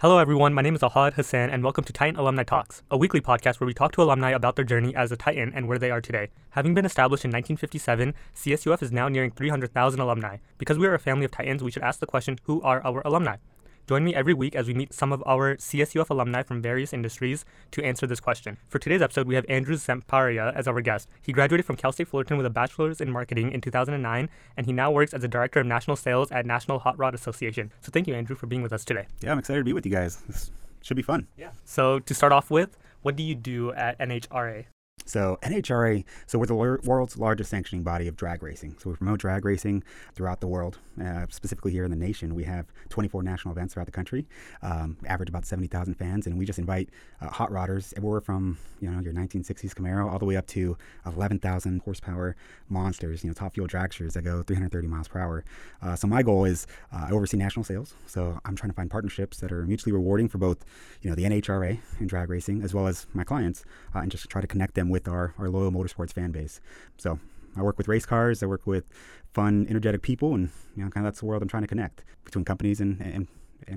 Hello everyone, my name is Ahad Hassan and welcome to Titan Alumni Talks, a weekly podcast where we talk to alumni about their journey as a Titan and where they are today. Having been established in 1957, CSUF is now nearing 300,000 alumni. Because we are a family of Titans, we should ask the question, who are our alumni? Join me every week as we meet some of our CSUF alumni from various industries to answer this question. For today's episode, we have Andrew Zamparia as our guest. He graduated from Cal State Fullerton with a bachelor's in marketing in 2009, and he now works as a director of national sales at National Hot Rod Association. So thank you, Andrew, for being with us today. Yeah, I'm excited to be with you guys. This should be fun. Yeah. So to start off with, what do you do at NHRA? So NHRA, we're the world's largest sanctioning body of drag racing. So we promote drag racing throughout the world, specifically here in the nation. We have 24 national events throughout the country, average about 70,000 fans, and we just invite hot rodders everywhere from, you know, your 1960s Camaro all the way up to 11,000 horsepower monsters, you know, top fuel dragsters that go 330 miles per hour. So my goal is I oversee national sales. So I'm trying to find partnerships that are mutually rewarding for both, you know, the NHRA and drag racing, as well as my clients, and just try to connect them with our loyal motorsports fan base. So I work with race cars, I work with fun, energetic people, and, you know, kind of that's the world I'm trying to connect between companies and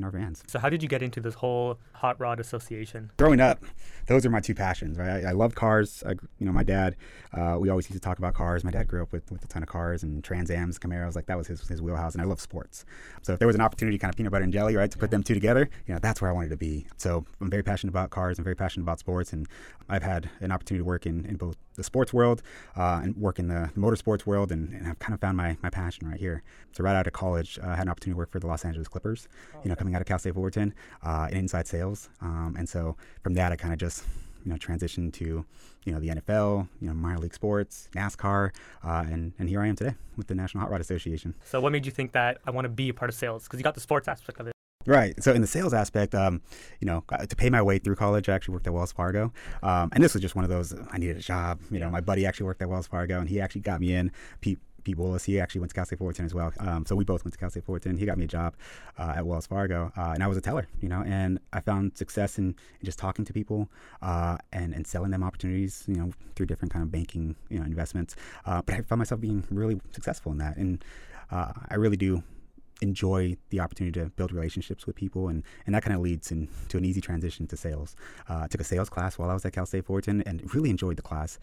our fans. So how did you get into this whole Hot Rod Association? Growing up, those are my two passions, right? I loved cars. You know, my dad, we always used to talk about cars. My dad grew up with a ton of cars and Trans Ams, Camaros, like that was his wheelhouse, and I love sports. So if there was an opportunity, kind of peanut butter and jelly, right, to put them two together, you know, that's where I wanted to be. So I'm very passionate about cars, I'm very passionate about sports, and I've had an opportunity to work in both the sports world and work in the motorsports world, and I've kind of found my passion right here. So right out of college, I had an opportunity to work for the Los Angeles Clippers. You know, coming out of Cal State Fullerton, in inside sales. And so from that, I kind of just, you know, transitioned to, you know, the NFL, you know, minor league sports, NASCAR, and here I am today with the National Hot Rod Association. So what made you think that I want to be a part of sales? Because you got the sports aspect of it. Right. So in the sales aspect, you know, to pay my way through college, I actually worked at Wells Fargo. And this was just one of those, I needed a job. You know, my buddy actually worked at Wells Fargo and he actually got me in. Pete Wallace, he actually went to Cal State Fullerton as well. So we both went to Cal State Fullerton. He got me a job at Wells Fargo, and I was a teller, you know, and I found success in just talking to people and selling them opportunities, you know, through different kind of banking, you know, investments. But I found myself being really successful in that. And I really do enjoy the opportunity to build relationships with people, and that kind of leads into an easy transition to sales. I took a sales class while I was at Cal State Fullerton and really enjoyed the class.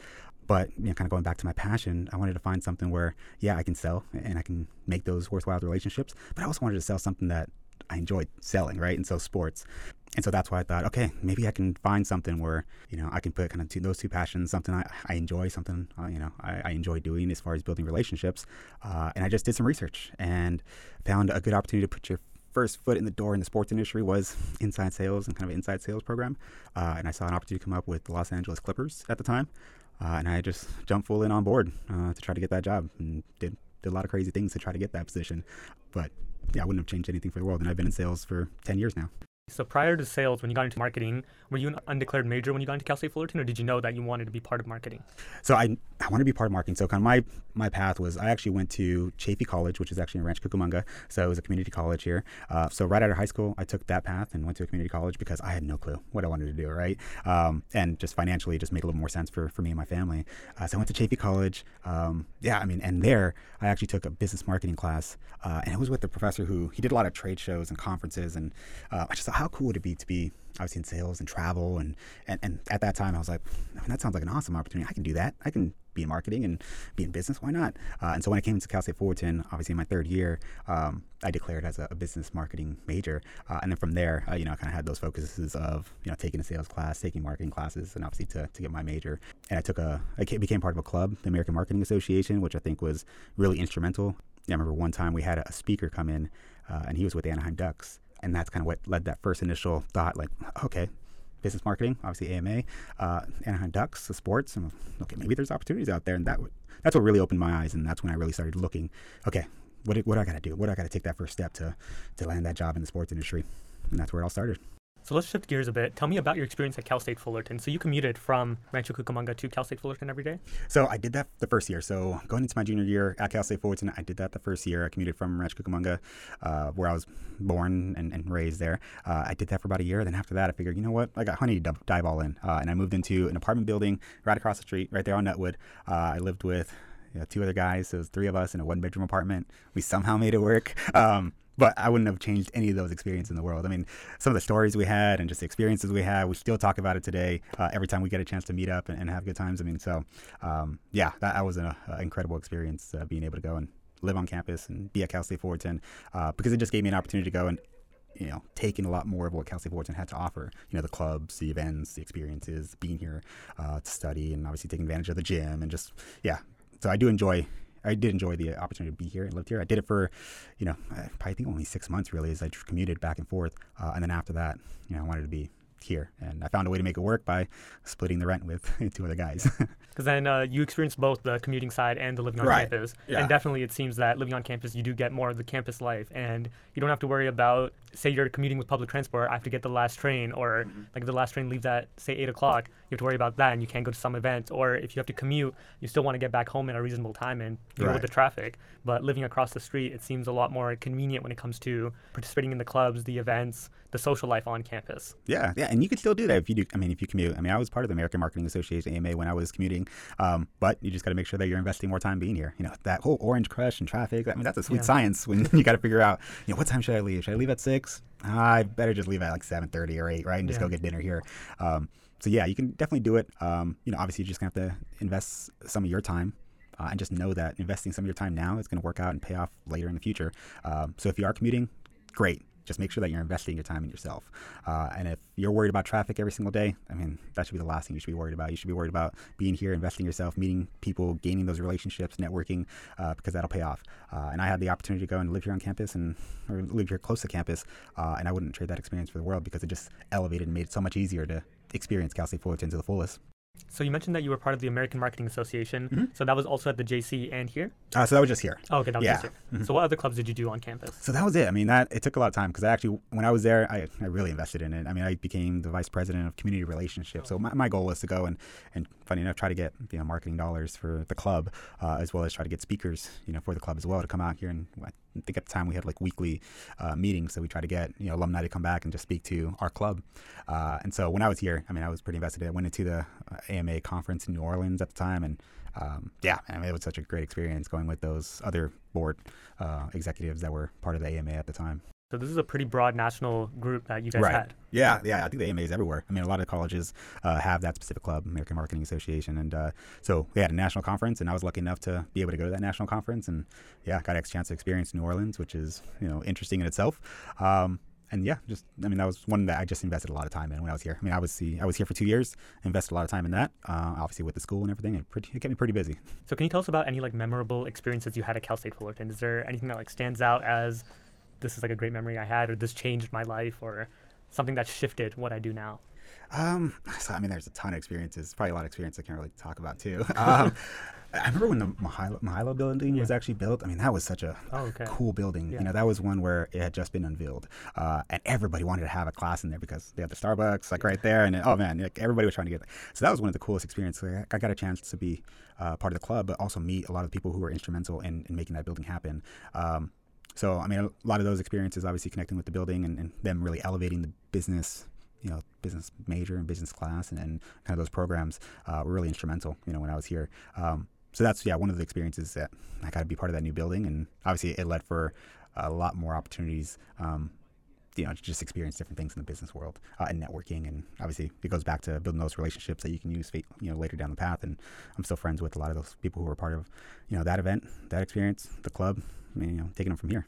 But, you know, kind of going back to my passion, I wanted to find something where, yeah, I can sell and I can make those worthwhile relationships, but I also wanted to sell something that I enjoyed selling, right? And so sports. And so that's why I thought, okay, maybe I can find something where, you know, I can put kind of those two passions, something I enjoy, something, you know, I enjoy doing as far as building relationships. And I just did some research and found a good opportunity to put your first foot in the door in the sports industry was inside sales and kind of an inside sales program. And I saw an opportunity come up with the Los Angeles Clippers at the time. And I just jumped full in on board to try to get that job, and did a lot of crazy things to try to get that position. But yeah, I wouldn't have changed anything for the world. And I've been in sales for 10 years now. So prior to sales, when you got into marketing, were you an undeclared major when you got into Cal State Fullerton, or did you know that you wanted to be part of marketing? So I wanted to be part of marketing. So kind of my path was I actually went to Chaffey College, which is actually in Rancho Cucamonga. So it was a community college here. So right out of high school, I took that path and went to a community college because I had no clue what I wanted to do, right? And just financially, it just made a little more sense for me and my family. So I went to Chaffey College. Yeah, I mean, and there I actually took a business marketing class, and it was with a professor who he did a lot of trade shows and conferences, and I just thought, how cool would it be to be obviously in sales and travel and at that time I was like, I mean, that sounds like an awesome opportunity. I can do that. I can be in marketing and be in business. Why not? And so when I came to Cal State Fullerton, obviously in my third year, I declared as a business marketing major. And then from there, you know, I kind of had those focuses of, you know, taking a sales class, taking marketing classes, and obviously to get my major. And I became part of a club, the American Marketing Association, which I think was really instrumental. I remember one time we had a speaker come in and he was with the Anaheim Ducks. And that's kind of what led that first initial thought, like, okay, business marketing, obviously AMA, Anaheim Ducks, the sports, and okay, maybe there's opportunities out there. And that's what really opened my eyes, and that's when I really started looking, okay, what do I got to do? What do I got to take that first step to land that job in the sports industry? And that's where it all started. So let's shift gears a bit. Tell me about your experience at Cal State Fullerton. So you commuted from Rancho Cucamonga to Cal State Fullerton every day? So I did that the first year. So going into my junior year at Cal State Fullerton, I did that the first year. I commuted from Rancho Cucamonga, where I was born and raised there. I did that for about a year. Then after that, I figured, you know what? I need to dive all in. And I moved into an apartment building right across the street, right there on Nutwood. I lived with, you know, two other guys. So it was three of us in a one-bedroom apartment. We somehow made it work. But I wouldn't have changed any of those experiences in the world. I mean, some of the stories we had and just the experiences we had, we still talk about it today every time we get a chance to meet up and have good times. I mean, so, yeah, that was an incredible experience being able to go and live on campus and be at Cal State Fullerton because it just gave me an opportunity to go and, you know, taking a lot more of what Cal State Fullerton had to offer, you know, the clubs, the events, the experiences, being here to study, and obviously taking advantage of the gym and just, yeah. So I did enjoy the opportunity to be here and lived here. I did it for, you know, I think only 6 months really, as I commuted back and forth. And then after that, you know, I wanted to be here, and I found a way to make it work by splitting the rent with two other guys. Because then you experienced both the commuting side and the living on campus. Yeah. And definitely it seems that living on campus, you do get more of the campus life, and you don't have to worry about, say you're commuting with public transport, I have to get the last train, or like the last train leaves at, say, 8 o'clock. You have to worry about that, and you can't go to some event. Or if you have to commute, you still want to get back home at a reasonable time and deal with the traffic. But living across the street, it seems a lot more convenient when it comes to participating in the clubs, the events, the social life on campus. Yeah, yeah. And you can still do that if you do. I mean, if you commute. I mean, I was part of the American Marketing Association, AMA, when I was commuting. But you just got to make sure that you're investing more time being here. You know, that whole orange crush and traffic. I mean, that's a sweet science when you got to figure out, you know, what time should I leave? Should I leave at 6? I better just leave at like 7:30 or 8, right? And just go get dinner here. So yeah, you can definitely do it. You know, obviously you're just gonna have to invest some of your time. And just know that investing some of your time now is gonna work out and pay off later in the future. So if you are commuting, great. Just make sure that you're investing your time in yourself. And if you're worried about traffic every single day, I mean, that should be the last thing you should be worried about. You should be worried about being here, investing yourself, meeting people, gaining those relationships, networking, because that'll pay off. And I had the opportunity to go and live here on campus or live here close to campus. And I wouldn't trade that experience for the world, because it just elevated and made it so much easier to experience Cal State Fullerton to the fullest. So you mentioned that you were part of the American Marketing Association. Mm-hmm. So that was also at the JC and here? So that was just here. Oh, okay, that was just here. Mm-hmm. So what other clubs did you do on campus? So that was it. I mean, it took a lot of time, because I actually, when I was there, I really invested in it. I mean, I became the vice president of community relationships. So my goal was to go and funny enough, try to get, you know, marketing dollars for the club, as well as try to get speakers, you know, for the club as well to come out here. And I think at the time we had like weekly meetings. So we tried to get, you know, alumni to come back and just speak to our club. And so when I was here, I mean, I was pretty invested in it. I went into the AMA conference in New Orleans at the time, and yeah, I mean, it was such a great experience going with those other board executives that were part of the AMA at the time. So this is a pretty broad national group that you guys had. Yeah, yeah. I think the AMA is everywhere. I mean, a lot of colleges have that specific club, American Marketing Association, and so they had a national conference, and I was lucky enough to be able to go to that national conference, and yeah, got a chance to experience New Orleans, which is, you know, interesting in itself. And yeah, just, I mean, that was one that I just invested a lot of time in when I was here. I mean, I was here for 2 years, invested a lot of time in that, obviously with the school and everything. It kept me pretty busy. So can you tell us about any like memorable experiences you had at Cal State Fullerton? Is there anything that like stands out as this is like a great memory I had, or this changed my life, or something that shifted what I do now? So I mean, there's a ton of experiences, probably a lot of experience I can't really talk about too. I remember when the Mahalo building was actually built. I mean, that was such a cool building. Yeah. You know, that was one where it had just been unveiled, and everybody wanted to have a class in there because they had the Starbucks like right there, and then, oh man, like, everybody was trying to get there. So that was one of the coolest experiences. I got a chance to be part of the club, but also meet a lot of people who were instrumental in making that building happen. So I mean, a lot of those experiences, obviously connecting with the building and them really elevating the business, you know, business major and business class and kind of those programs were really instrumental, you know, when I was here. So that's, yeah, one of the experiences that I got to be part of that new building. And obviously it led for a lot more opportunities, you know, to just experience different things in the business world and networking. And obviously it goes back to building those relationships that you can use, you know, later down the path. And I'm still friends with a lot of those people who were part of, you know, that event, that experience, the club, I mean, you know, taking them from here.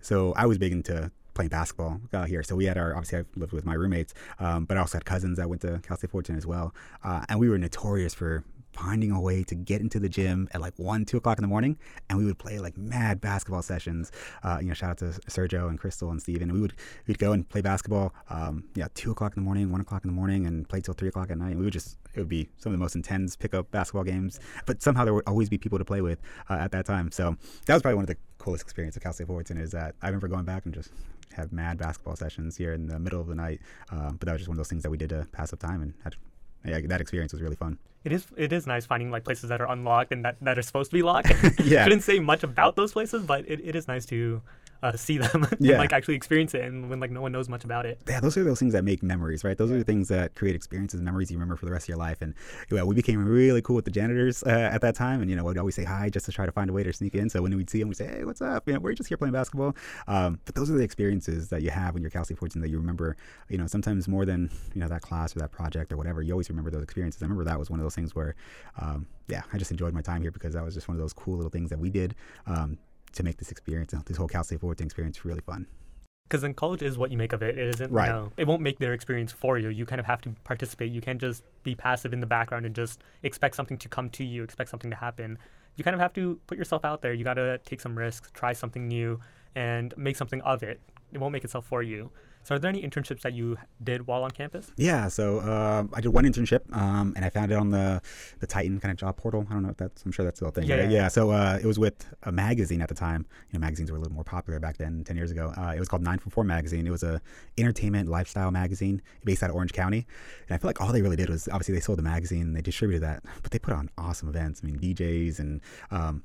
So I was big into playing basketball here. So we had obviously I lived with my roommates, but I also had cousins that went to Cal State Fullerton as well. And we were notorious for finding a way to get into the gym at like 1-2 o'clock in the morning, and we would play like mad basketball sessions. You know, shout out to Sergio and Crystal and Steven. We'd go and play basketball, 2 o'clock in the morning, 1 o'clock in the morning, and play till 3 o'clock at night. And it would be some of the most intense pickup basketball games, but somehow there would always be people to play with at that time. So that was probably one of the coolest experiences of Cal State Fullerton, is that I remember going back and just have mad basketball sessions here in the middle of the night. But that was just one of those things that we did to pass up time, and that experience was really fun. It is nice finding like places that are unlocked and that are supposed to be locked. Yeah. Shouldn't say much about those places, but it is nice to see them and like actually experience it, and when like no one knows much about it. Yeah, those are those things that make memories, right? Those are the things that create experiences and memories you remember for the rest of your life. And yeah, we became really cool with the janitors at that time, and you know, we'd always say hi just to try to find a way to sneak in. So when we'd see them, we'd say, hey, what's up? You know, we're just here playing basketball. But those are the experiences that you have when you're Cal State Fullerton that you remember, you know, sometimes more than, you know, that class or that project or whatever. You always remember those experiences. I remember that was one of those things where, yeah, I just enjoyed my time here because that was just one of those cool little things that we did to make this experience, this whole Cal State Fullerton experience, really fun. Because in college is what you make of it. It isn't, right. It won't make their experience for you. You kind of have to participate. You can't just be passive in the background and just expect something to come to you, expect something to happen. You kind of have to put yourself out there. You got to take some risks, try something new, and make something of it. It won't make itself for you. So are there any internships that you did while on campus? Yeah, so I did one internship, and I found it on the Titan kind of job portal. I don't know if that's, I'm sure that's still a thing. Yeah, right? Yeah. So it was with a magazine at the time. You know, magazines were a little more popular back then, 10 years ago. It was called 944 Magazine. It was a entertainment lifestyle magazine based out of Orange County. And I feel like all they really did was, obviously they sold the magazine and they distributed that, but they put on awesome events. I mean, DJs, and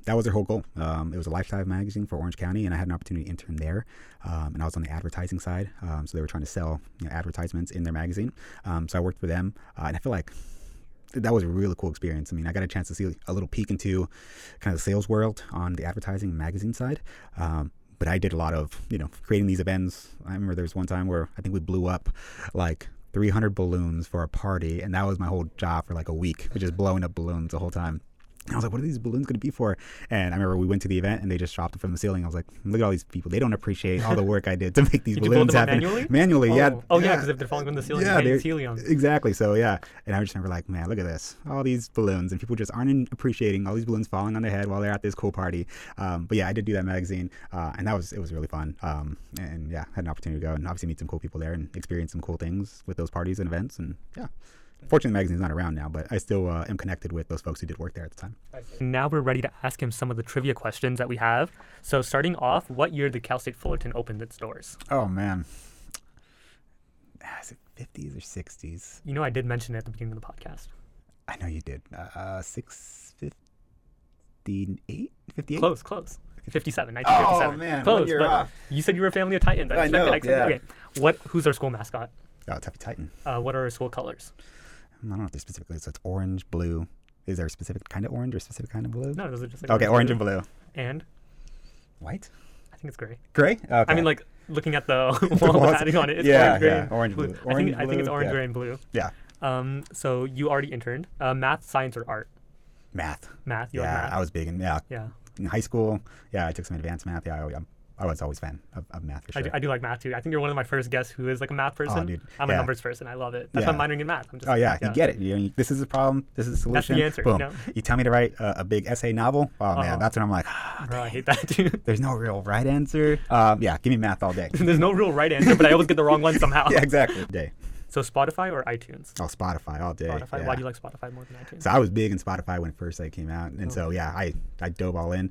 that was their whole goal. It was a lifestyle magazine for Orange County, and I had an opportunity to intern there, and I was on the advertising side. So they were trying to sell, you know, advertisements in their magazine. So I worked for them, and I feel like that was a really cool experience. I mean, I got a chance to see a little peek into kind of the sales world on the advertising magazine side. But I did a lot of, you know, creating these events. I remember there was one time where I think we blew up like 300 balloons for a party, and that was my whole job for like a week, just blowing up balloons the whole time. I was like, what are these balloons going to be for? And I remember we went to the event and they just dropped it from the ceiling. I was like, look at all these people. They don't appreciate all the work I did to make these balloons happen. Manually, oh. Yeah. Oh, yeah, because if they're falling from the ceiling, it's helium. Exactly. So, yeah. And I just remember like, man, look at this. All these balloons. And people just aren't appreciating all these balloons falling on their head while they're at this cool party. But, yeah, I did do that magazine. And it was really fun. And, yeah, had an opportunity to go and obviously meet some cool people there and experience some cool things with those parties and events. And, yeah. Fortunately, the magazine's not around now, but I still am connected with those folks who did work there at the time. Now we're ready to ask him some of the trivia questions that we have. So starting off, what year did Cal State Fullerton open its doors? Oh, man. Is it 50s or 60s? You know, I did mention it at the beginning of the podcast. I know you did. 658? 58? Close. 57, 1957. Oh, man. Close, you're off. You said you were a family of Titans. I know, yeah. Okay. Who's our school mascot? Oh, Tuffy Titan. What are our school colors? I don't know if they're specifically, so it's orange, blue. Is there a specific kind of orange or a specific kind of blue? No, those are just like... Okay, orange and blue. And? White? I think it's gray. Gray? Okay. I mean, like, looking at the wall padding on it, it's orange, gray, blue. I think it's orange, gray, and blue. Yeah. So you already interned. Math, science, or art? Math. Like math? I was big in, in high school, I took some advanced math. Yeah, I was always a fan of math, for sure. I do like math, too. I think you're one of my first guests who is, like, a math person. Oh, dude. I'm a numbers person. I love it. That's why I'm minoring in math. I'm just, you get it. You, this is a problem. This is a solution. That's the answer. Boom. You know? You tell me to write a big essay novel. Oh, man. That's when I'm like, bro, I hate that, too. There's no real right answer. Give me math all day. There's no real right answer, but I always get the wrong one somehow. Yeah, exactly. Day. So Spotify or iTunes? Oh, Spotify all day. Spotify. Yeah. Why do you like Spotify more than iTunes? So I was big in Spotify when it first came out. And I dove all in.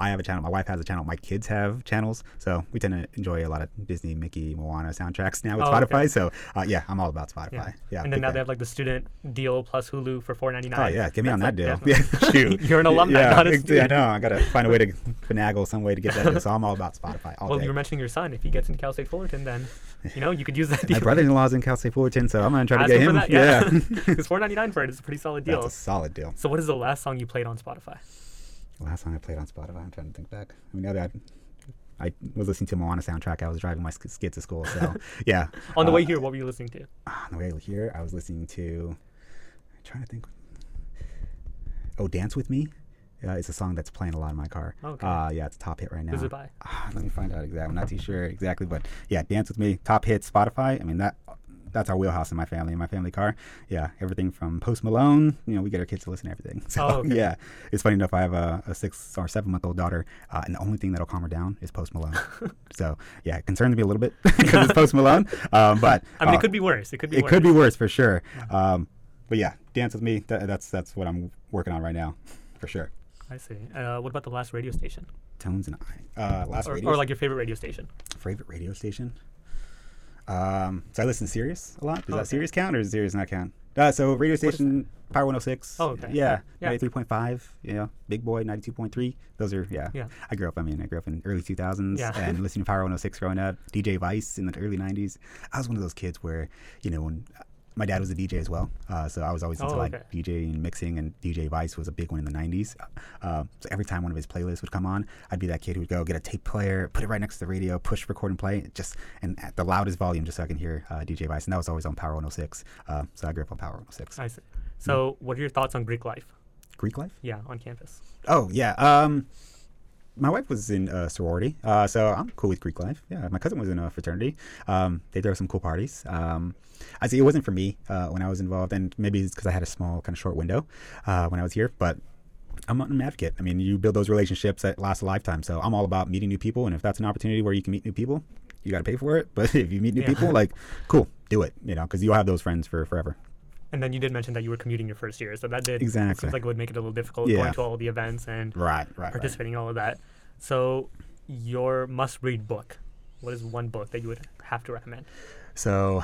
I have a channel. My wife has a channel. My kids have channels. So we tend to enjoy a lot of Disney, Mickey, Moana soundtracks now with Spotify. Okay. So, I'm all about Spotify. Yeah. And then now they have like the student deal plus Hulu for $4.99. Oh, yeah. Get me on that deal. Yeah, shoot. You're an alumni, not a student. Yeah, no, I got to find a way to finagle some way to get that deal. So I'm all about Spotify all day. You were mentioning your son. If he gets into Cal State Fullerton, then, you could use that deal. My brother-in-law's in Cal State Fullerton, so I'm going to try to get him. That, It's $4.99 for it. It's a pretty solid deal. That's a solid deal. So what is the last song you played on Spotify? Last song I played on Spotify, I'm trying to think back. I mean, I was listening to Moana soundtrack. I was driving my skid to school, so yeah. On the way here, what were you listening to? On the way here, I was listening to, I'm trying to think. Oh, Dance With Me. It's a song that's playing a lot in my car. Okay. It's a top hit right now. Who's it by? Let me find out exactly. I'm not too sure exactly, but yeah, Dance With Me, top hit, Spotify. I mean, that's our wheelhouse in my family car. Yeah, everything from Post Malone. We get our kids to listen to everything. So it's funny enough, I have a 6 or 7 month old daughter, and the only thing that'll calm her down is Post Malone. So it concerns me a little bit because it's Post Malone. But I mean, it could be worse. It could be worse for sure. But yeah, Dance With Me. That's what I'm working on right now, for sure. I see. What about the last radio station? Tones and I. Or like your favorite radio station. Favorite radio station. So I listen to Sirius a lot. Does that Sirius count or does Sirius not count? So radio station Power 106. Oh, okay. Yeah, 93.5. You know, Big Boy 92.3. Those are I grew up in early 2000s and listening to Power 106 growing up. DJ Vice in the early 90s. I was one of those kids where, you know, when my dad was a DJ as well, so I was always into like DJing and mixing, and DJ Vice was a big one in the 90s. So every time one of his playlists would come on, I'd be that kid who would go get a tape player, put it right next to the radio, push record and play, and at the loudest volume just so I can hear DJ Vice. And that was always on Power 106. So I grew up on Power 106. I see. So what are your thoughts on Greek life? Greek life? Yeah, on campus. Oh, yeah. My wife was in a sorority, so I'm cool with Greek life. Yeah, my cousin was in a fraternity. They throw some cool parties. I see it wasn't for me when I was involved, and maybe it's because I had a small, kind of short window when I was here, but I'm an advocate. I mean, you build those relationships that last a lifetime, so I'm all about meeting new people, and if that's an opportunity where you can meet new people, you got to pay for it, but if you meet new people, like, cool, do it, you know, because you'll have those friends for forever. And then you did mention that you were commuting your first year, so that did seems like it would make it a little difficult going to all the events and participating in all of that. So your must-read book, what is one book that you would have to recommend? So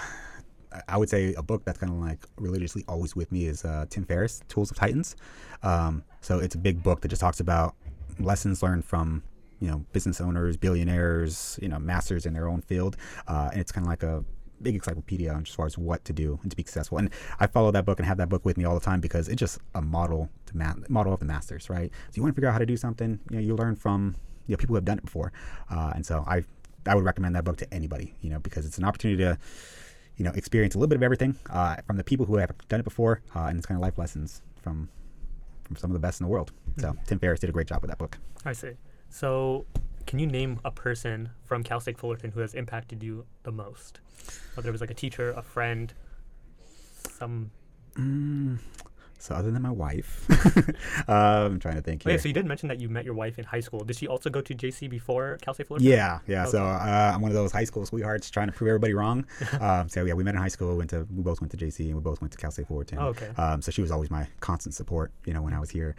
I would say a book that's kind of like religiously always with me is Tim Ferriss, Tools of Titans. So it's a big book that just talks about lessons learned from, you know, business owners, billionaires, you know, masters in their own field, and it's kind of like a big encyclopedia on as far as what to do and to be successful. And I follow that book and have that book with me all the time because it's just a model to model of the masters, right? So you want to figure out how to do something, you know, you learn from, you know, people who have done it before. And so I would recommend that book to anybody, you know, because it's an opportunity to, you know, experience a little bit of everything from the people who have done it before, and it's kind of life lessons from some of the best in the world. So Tim Ferriss did a great job with that book. I see. So can you name a person from Cal State Fullerton who has impacted you the most? Whether it was like a teacher, a friend, some... So other than my wife, I'm trying to think here. Wait, so you did mention that you met your wife in high school. Did she also go to JC before Cal State Fullerton? Yeah. Okay. So I'm one of those high school sweethearts trying to prove everybody wrong. So yeah, we met in high school. We both went to JC and we both went to Cal State Fullerton. Oh, okay. So she was always my constant support, you know, when I was here.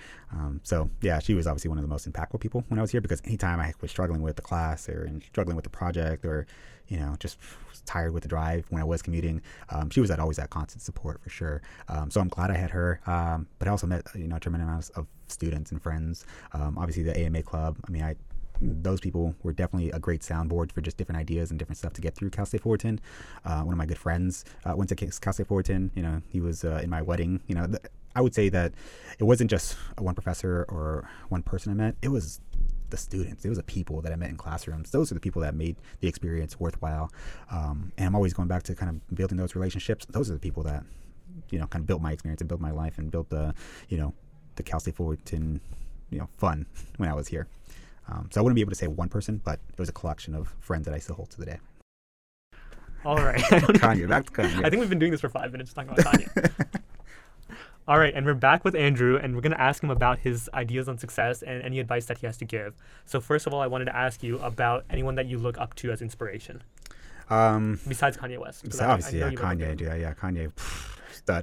So yeah, she was obviously one of the most impactful people when I was here because anytime I was struggling with the class or struggling with the project or, you know, just tired with the drive when I was commuting, she was always that constant support for sure. So I'm glad I had her. But I also met, you know, a tremendous amount of students and friends. Obviously the AMA club, I mean, those people were definitely a great soundboard for just different ideas and different stuff to get through Cal State Fullerton. One of my good friends went to Cal State Fullerton, you know, he was in my wedding, you know, I would say that it wasn't just one professor or one person I met, it was the students, it was the people that I met in classrooms. Those are the people that made the experience worthwhile. And I'm always going back to kind of building those relationships. Those are the people that, you know, kind of built my experience and built my life and built the, you know, the Cal State Fullerton, you know, fun when I was here. So I wouldn't be able to say one person, but it was a collection of friends that I still hold to the day. All right. Kanye, back to Kanye. I think we've been doing this for 5 minutes talking about Kanye. All right, and we're back with Andrew, and we're going to ask him about his ideas on success and any advice that he has to give. So first of all, I wanted to ask you about anyone that you look up to as inspiration. Besides Kanye West. Obviously, Kanye. Kanye.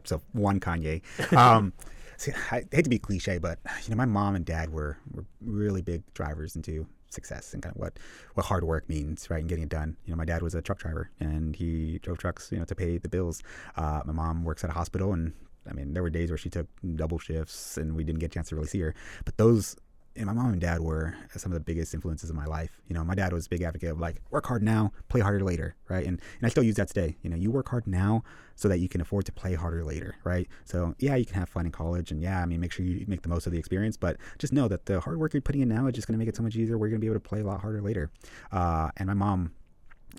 So one Kanye. See, I hate to be cliche, but you know, my mom and dad were really big drivers into success and kind of what hard work means, right, and getting it done. You know, my dad was a truck driver, and he drove trucks, you know, to pay the bills. My mom works at a hospital, and I mean, there were days where she took double shifts, and we didn't get a chance to really see her. But those, and my mom and dad were some of the biggest influences in my life. You know, my dad was a big advocate of like, work hard now, play harder later, right? And I still use that today. You know, you work hard now so that you can afford to play harder later, right? So yeah, you can have fun in college and yeah, I mean, make sure you make the most of the experience, but just know that the hard work you're putting in now is just going to make it so much easier. We're going to be able to play a lot harder later. And my mom,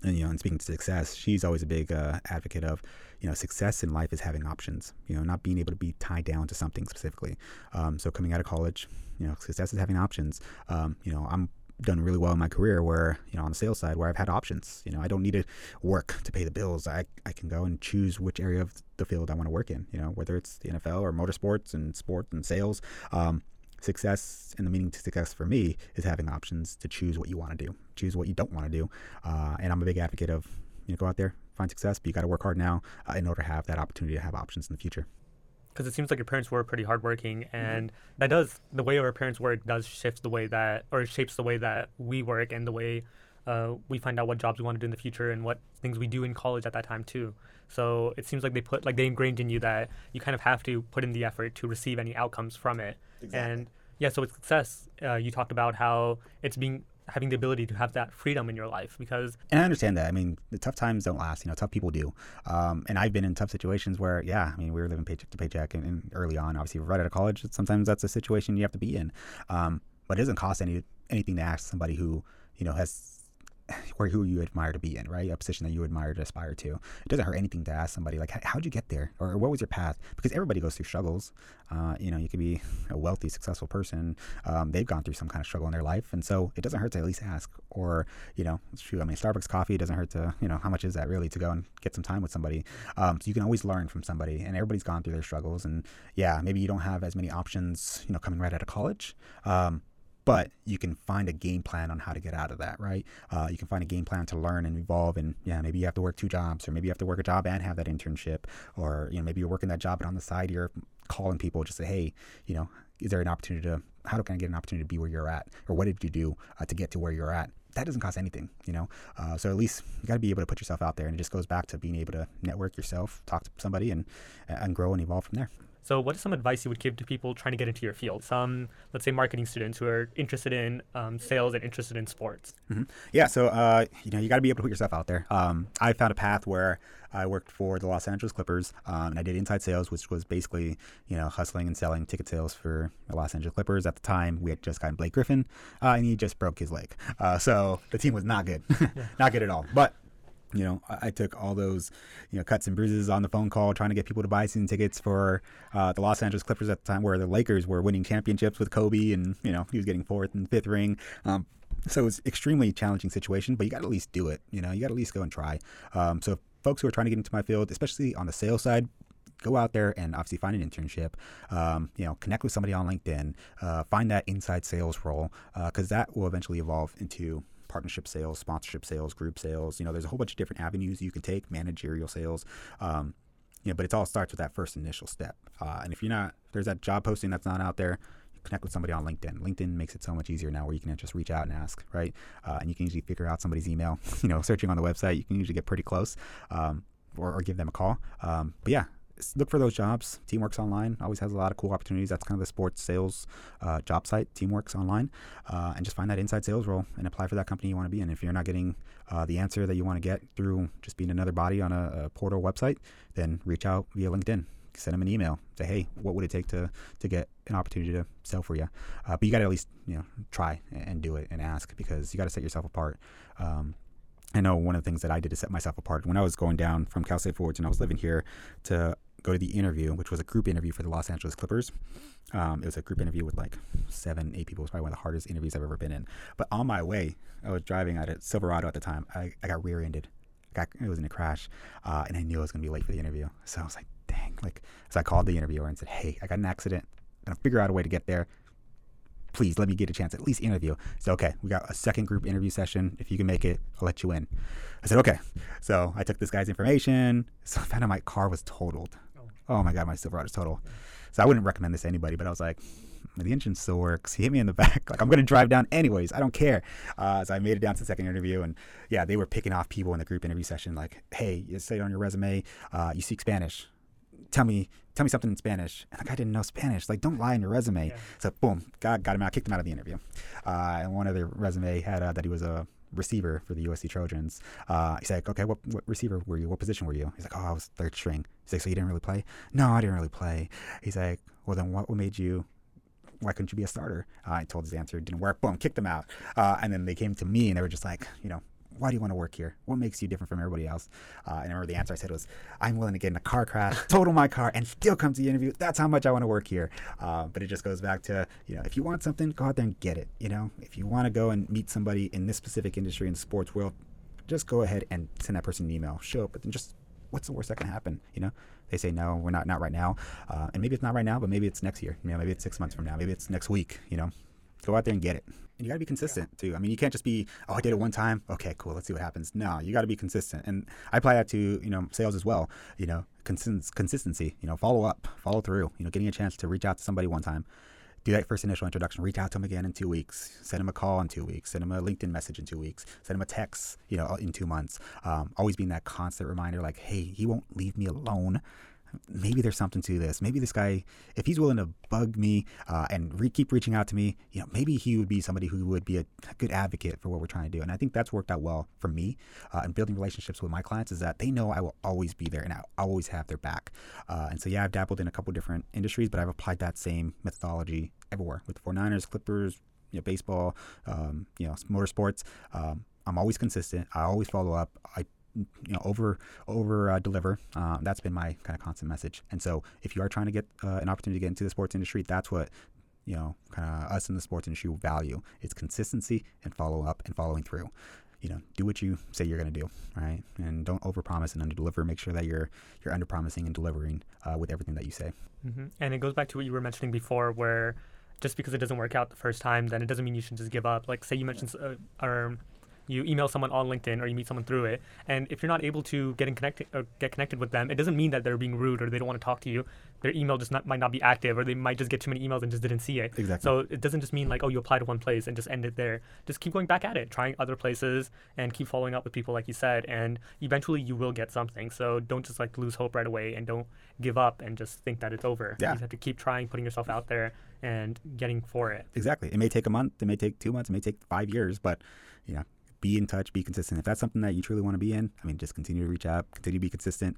and, you know, and speaking to success, she's always a big advocate of, you know, success in life is having options, you know, not being able to be tied down to something specifically. So coming out of college, you know, success is having options. You know, I'm done really well in my career where, you know, on the sales side where I've had options, you know, I don't need to work to pay the bills. I can go and choose which area of the field I want to work in, you know, whether it's the NFL or motorsports and sport and sales. Success and the meaning to success for me is having options to choose what you want to do, choose what you don't want to do. And I'm a big advocate of, you know, go out there, find success, but you got to work hard now in order to have that opportunity to have options in the future. Because it seems like your parents were pretty hardworking, and that does, the way our parents work does shapes the way that we work and the way we find out what jobs we want to do in the future and what things we do in college at that time too. So it seems like they ingrained in you that you kind of have to put in the effort to receive any outcomes from it. Exactly. And yeah, so with success, you talked about how it's having the ability to have that freedom in your life, because... And I understand that. I mean, the tough times don't last, tough people do. And I've been in tough situations where, we were living paycheck to paycheck and early on, obviously right out of college, sometimes that's a situation you have to be in. But it doesn't cost anything to ask somebody who, who you admire to be in, right? A position that you admire to aspire to. It doesn't hurt anything to ask somebody, like, how'd you get there? Or what was your path? Because everybody goes through struggles. You could be a wealthy, successful person. They've gone through some kind of struggle in their life. And so it doesn't hurt to at least ask. Or, Starbucks coffee, doesn't hurt to, how much is that really to go and get some time with somebody? So you can always learn from somebody. And everybody's gone through their struggles. And yeah, maybe you don't have as many options, coming right out of college. But you can find a game plan on how to get out of that, right? You can find a game plan to learn and evolve, and maybe you have to work two jobs, or maybe you have to work a job and have that internship, or maybe you're working that job but on the side you're calling people just say, hey, is there an opportunity to? How can I get an opportunity to be where you're at, or what did you do to get to where you're at? That doesn't cost anything, So at least you got to be able to put yourself out there, and it just goes back to being able to network yourself, talk to somebody, and grow and evolve from there. So what is some advice you would give to people trying to get into your field? Some, let's say, marketing students who are interested in sales and interested in sports. Mm-hmm. Yeah, so, you got to be able to put yourself out there. I found a path where I worked for the Los Angeles Clippers, and I did inside sales, which was basically, hustling and selling ticket sales for the Los Angeles Clippers. At the time, we had just gotten Blake Griffin, and he just broke his leg. So the team was not good, not good at all. But I took all those, cuts and bruises on the phone call, trying to get people to buy season tickets for the Los Angeles Clippers at the time, where the Lakers were winning championships with Kobe, and he was getting fourth and fifth ring. So it was extremely challenging situation, but you got to at least do it. You got to at least go and try. So folks who are trying to get into my field, especially on the sales side, go out there and obviously find an internship. Connect with somebody on LinkedIn. Find that inside sales role, because that will eventually evolve into partnership sales, sponsorship sales, group sales. There's a whole bunch of different avenues you can take, managerial sales. But it all starts with that first initial step. And if there's that job posting that's not out there, connect with somebody on LinkedIn. LinkedIn makes it so much easier now, where you can just reach out and ask, right? And you can usually figure out somebody's email. Searching on the website, you can usually get pretty close, or give them a call. But yeah, look for those jobs. Teamworks Online always has a lot of cool opportunities. That's kind of the sports sales job site, Teamworks Online. And just find that inside sales role and apply for that company you want to be in. If you're not getting the answer that you want to get through just being another body on a portal website, then reach out via LinkedIn. Send them an email. Say, hey, what would it take to get an opportunity to sell for you? But you got to at least try and do it and ask, because you got to set yourself apart. I know one of the things that I did to set myself apart when I was going down from Cal State Fullerton, and I was living here, to go to the interview, which was a group interview for the Los Angeles Clippers. It was a group interview with like 7-8 people. It was probably one of the hardest interviews I've ever been in. But on my way, I was driving at a Silverado at the time. I got rear-ended. It was in a crash, and I knew I was going to be late for the interview. So I was like, dang. So I called the interviewer and said, hey, I got an accident. I'm going to figure out a way to get there. Please let me get a chance, at least interview. So, okay, we got a second group interview session. If you can make it, I'll let you in. I said, okay. So I took this guy's information. So I found out my car was totaled. Oh my God, my Silverado is totaled. So I wouldn't recommend this to anybody, but I was like, the engine still works. He hit me in the back. I'm going to drive down anyways. I don't care. So I made it down to the second interview. And yeah, they were picking off people in the group interview session. Like, hey, you say on your resume, you speak Spanish. Tell me something in Spanish. And the guy didn't know Spanish. Like, don't lie in your resume. Yeah. So boom, God got him out, kicked him out of the interview. And one other resume had that he was a receiver for the USC Trojans. He's like, okay, what receiver were you? What position were you? He's like, oh, I was third string. He's like, so you didn't really play? No, I didn't really play. He's like, well, then what made you? Why couldn't you be a starter? I told his answer, it didn't work. Boom, kicked him out. And then they came to me and they were just like, why do you want to work here? What makes you different from everybody else? And I remember the answer I said was, I'm willing to get in a car crash, total my car, and still come to the interview. That's how much I want to work here. But it just goes back to, if you want something, go out there and get it. If you want to go and meet somebody in this specific industry in the sports world, just go ahead and send that person an email. Show up, but then just, what's the worst that can happen? They say, no, we're not right now. And maybe it's not right now, but maybe it's next year. Maybe it's 6 months from now. Maybe it's next week, Go out there and get it. And you got to be consistent too. I mean, you can't just be, oh, I did it one time. Okay, cool. Let's see what happens. No, you got to be consistent. And I apply that to, sales as well. Consistency, follow up, follow through, getting a chance to reach out to somebody one time, do that first initial introduction, reach out to him again in 2 weeks, send him a call in 2 weeks, send him a LinkedIn message in 2 weeks, send him a text, you know, in 2 months. Always being that constant reminder, like, hey, he won't leave me alone. Maybe there's something to this. Maybe this guy, if he's willing to bug me and keep reaching out to me, you know, maybe he would be somebody who would be a good advocate for what we're trying to do. And I think that's worked out well for me and building relationships with my clients is that they know I will always be there and I always have their back. And so, yeah, I've dabbled in a couple different industries, but I've applied that same methodology everywhere with the 49ers, Clippers, you know, baseball, you know, motorsports. I'm always consistent. I always follow up. I over deliver. That's been my kind of constant message. And so if you are trying to get an opportunity to get into the sports industry, that's what, you know, kind of us in the sports industry will value. It's consistency and follow up and following through. You know, do what you say you're going to do, right? And don't overpromise and underdeliver. Make sure that you're underpromising and delivering with everything that you say. Mm-hmm. And it goes back to what you were mentioning before, where just because it doesn't work out the first time, then it doesn't mean you should just give up. Like, say you mentioned you email someone on LinkedIn or you meet someone through it, and if you're not able to get connected with them, it doesn't mean that they're being rude or they don't want to talk to you. Their email just might not be active, or they might just get too many emails and just didn't see it. Exactly. So it doesn't just mean like, oh, you applied to one place and just end it there. Just keep going back at it, trying other places, and keep following up with people like you said, and eventually you will get something. So don't just like lose hope right away, and don't give up and just think that it's over. Yeah. You just have to keep trying, putting yourself out there and getting for it. Exactly. It may take a month, it may take 2 months, it may take 5 years, but you know, be in touch, be consistent. If that's something that you truly want to be in, I mean, just continue to reach out, continue to be consistent,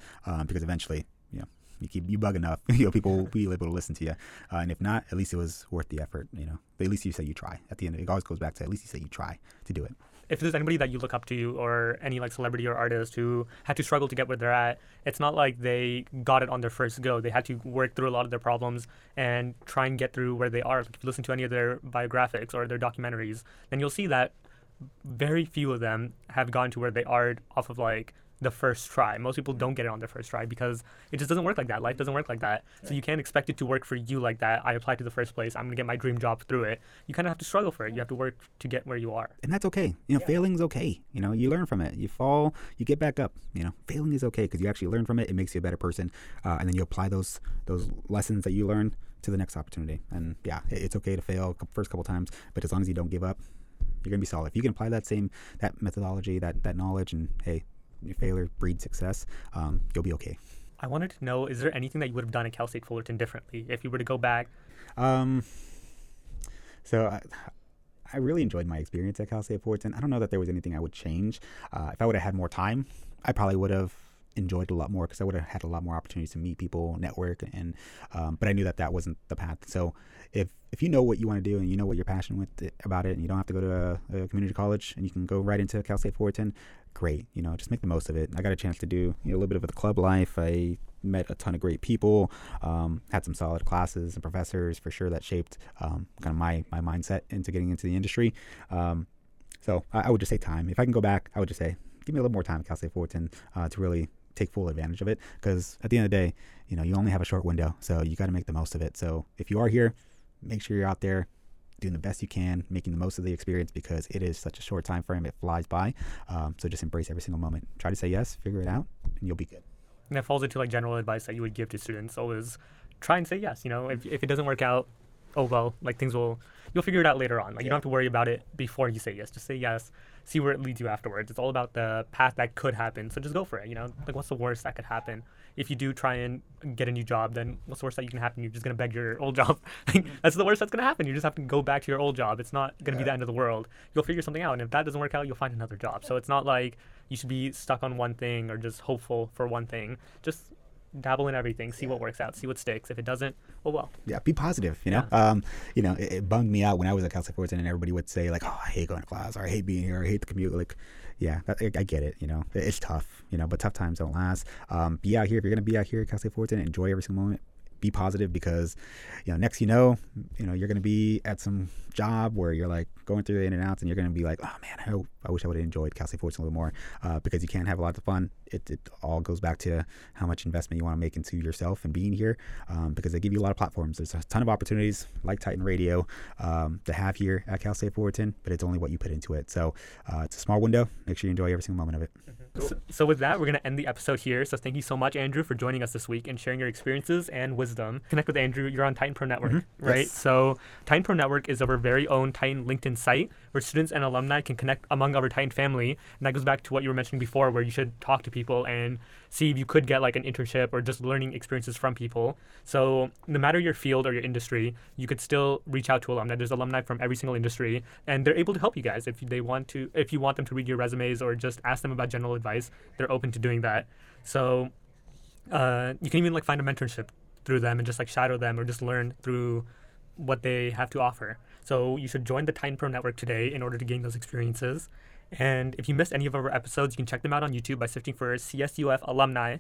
because eventually, you know, you bug enough, you know, people will be able to listen to you. And if not, at least it was worth the effort, you know. But at least you say you try. At the end, it always goes back to at least you say you try to do it. If there's anybody that you look up to, or any like celebrity or artist who had to struggle to get where they're at, it's not like they got it on their first go. They had to work through a lot of their problems and try and get through where they are. Like if you listen to any of their biographics or their documentaries, then you'll see that very few of them have gone to where they are off of like the first try. Most people don't get it on their first try because it just doesn't work like that. Life doesn't work like that. So you can't expect it to work for you like that. I applied to the first place. I'm going to get my dream job through it. You kind of have to struggle for it. You have to work to get where you are. And that's okay. You know, failing's okay. You know, you learn from it. You fall, you get back up. You know, failing is okay because you actually learn from it. It makes you a better person. And then you apply those lessons that you learned to the next opportunity. And yeah, it's okay to fail first couple times, but as long as you don't give up, you're going to be solid. If you can apply that methodology, that knowledge, and hey, failure breeds success, you'll be okay. I wanted to know, is there anything that you would have done at Cal State Fullerton differently if you were to go back? So I really enjoyed my experience at Cal State Fullerton. I don't know that there was anything I would change. If I would have had more time, I probably would have enjoyed a lot more because I would have had a lot more opportunities to meet people, network, and but I knew that wasn't the path. So if you know what you want to do and you know what you're passionate about it, and you don't have to go to a community college and you can go right into Cal State Fullerton, great. You know, just make the most of it. I got a chance to do, you know, a little bit of the club life. I met a ton of great people, had some solid classes and professors for sure that shaped kind of my mindset into getting into the industry. So I would just say time. If I can go back, I would just say give me a little more time at Cal State Fullerton to really take full advantage of it, because at the end of the day, you know, you only have a short window, so you got to make the most of it. So if you are here, make sure you're out there doing the best you can, making the most of the experience, because it is such a short time frame, it flies by. So just embrace every single moment, try to say yes, figure it out, and you'll be good. And that falls into like general advice that you would give to students, always try and say yes. You know, if it doesn't work out, oh well, like you'll figure it out later on. Like you don't have to worry about it before you say yes. Just say yes, see where it leads you afterwards. It's all about the path that could happen, so just go for it. You know, like what's the worst that could happen? If you do try and get a new job, then what's the worst that you can happen? You're just gonna beg your old job. That's the worst that's gonna happen. You just have to go back to your old job. It's not gonna be the end of the world. You'll figure something out, and if that doesn't work out, you'll find another job. So it's not like you should be stuck on one thing or just hopeful for one thing. Just dabble in everything, see what works out, see what sticks. If it doesn't, oh well. Yeah, be positive, you know? Yeah. You know, it bummed me out when I was at Cal State Fullerton and everybody would say like, oh, I hate going to class, or I hate being here, or I hate the commute. Like, yeah, I get it, you know? It's tough, you know, but tough times don't last. Be out here. If you're going to be out here at Cal State Fullerton, enjoy every single moment. Be positive, because, you know, next you're going to be at some job where you're like going through the in and outs, and you're going to be like, oh man, I wish I would have enjoyed Cal State Fullerton a little more, because you can have a lot of fun. It all goes back to how much investment you want to make into yourself and being here, because they give you a lot of platforms. There's a ton of opportunities like Titan Radio to have here at Cal State Fullerton, but it's only what you put into it. So it's a small window. Make sure you enjoy every single moment of it. Mm-hmm. So with that, we're going to end the episode here. So thank you so much, Andrew, for joining us this week and sharing your experiences and wisdom, connect with Andrew. You're on Titan Pro Network, mm-hmm. right? Yes. So Titan Pro Network is our very own Titan LinkedIn site where students and alumni can connect among our Titan family. And that goes back to what you were mentioning before, where you should talk to people and see if you could get like an internship or just learning experiences from people. So no matter your field or your industry, you could still reach out to alumni. There's alumni from every single industry, and they're able to help you guys if they want to. If you want them to read your resumes or just ask them about general advice, they're open to doing that. So you can even like find a mentorship through them and just like shadow them or just learn through what they have to offer. So you should join the Titan Pro Network today in order to gain those experiences. And if you missed any of our episodes, you can check them out on YouTube by searching for CSUF Alumni.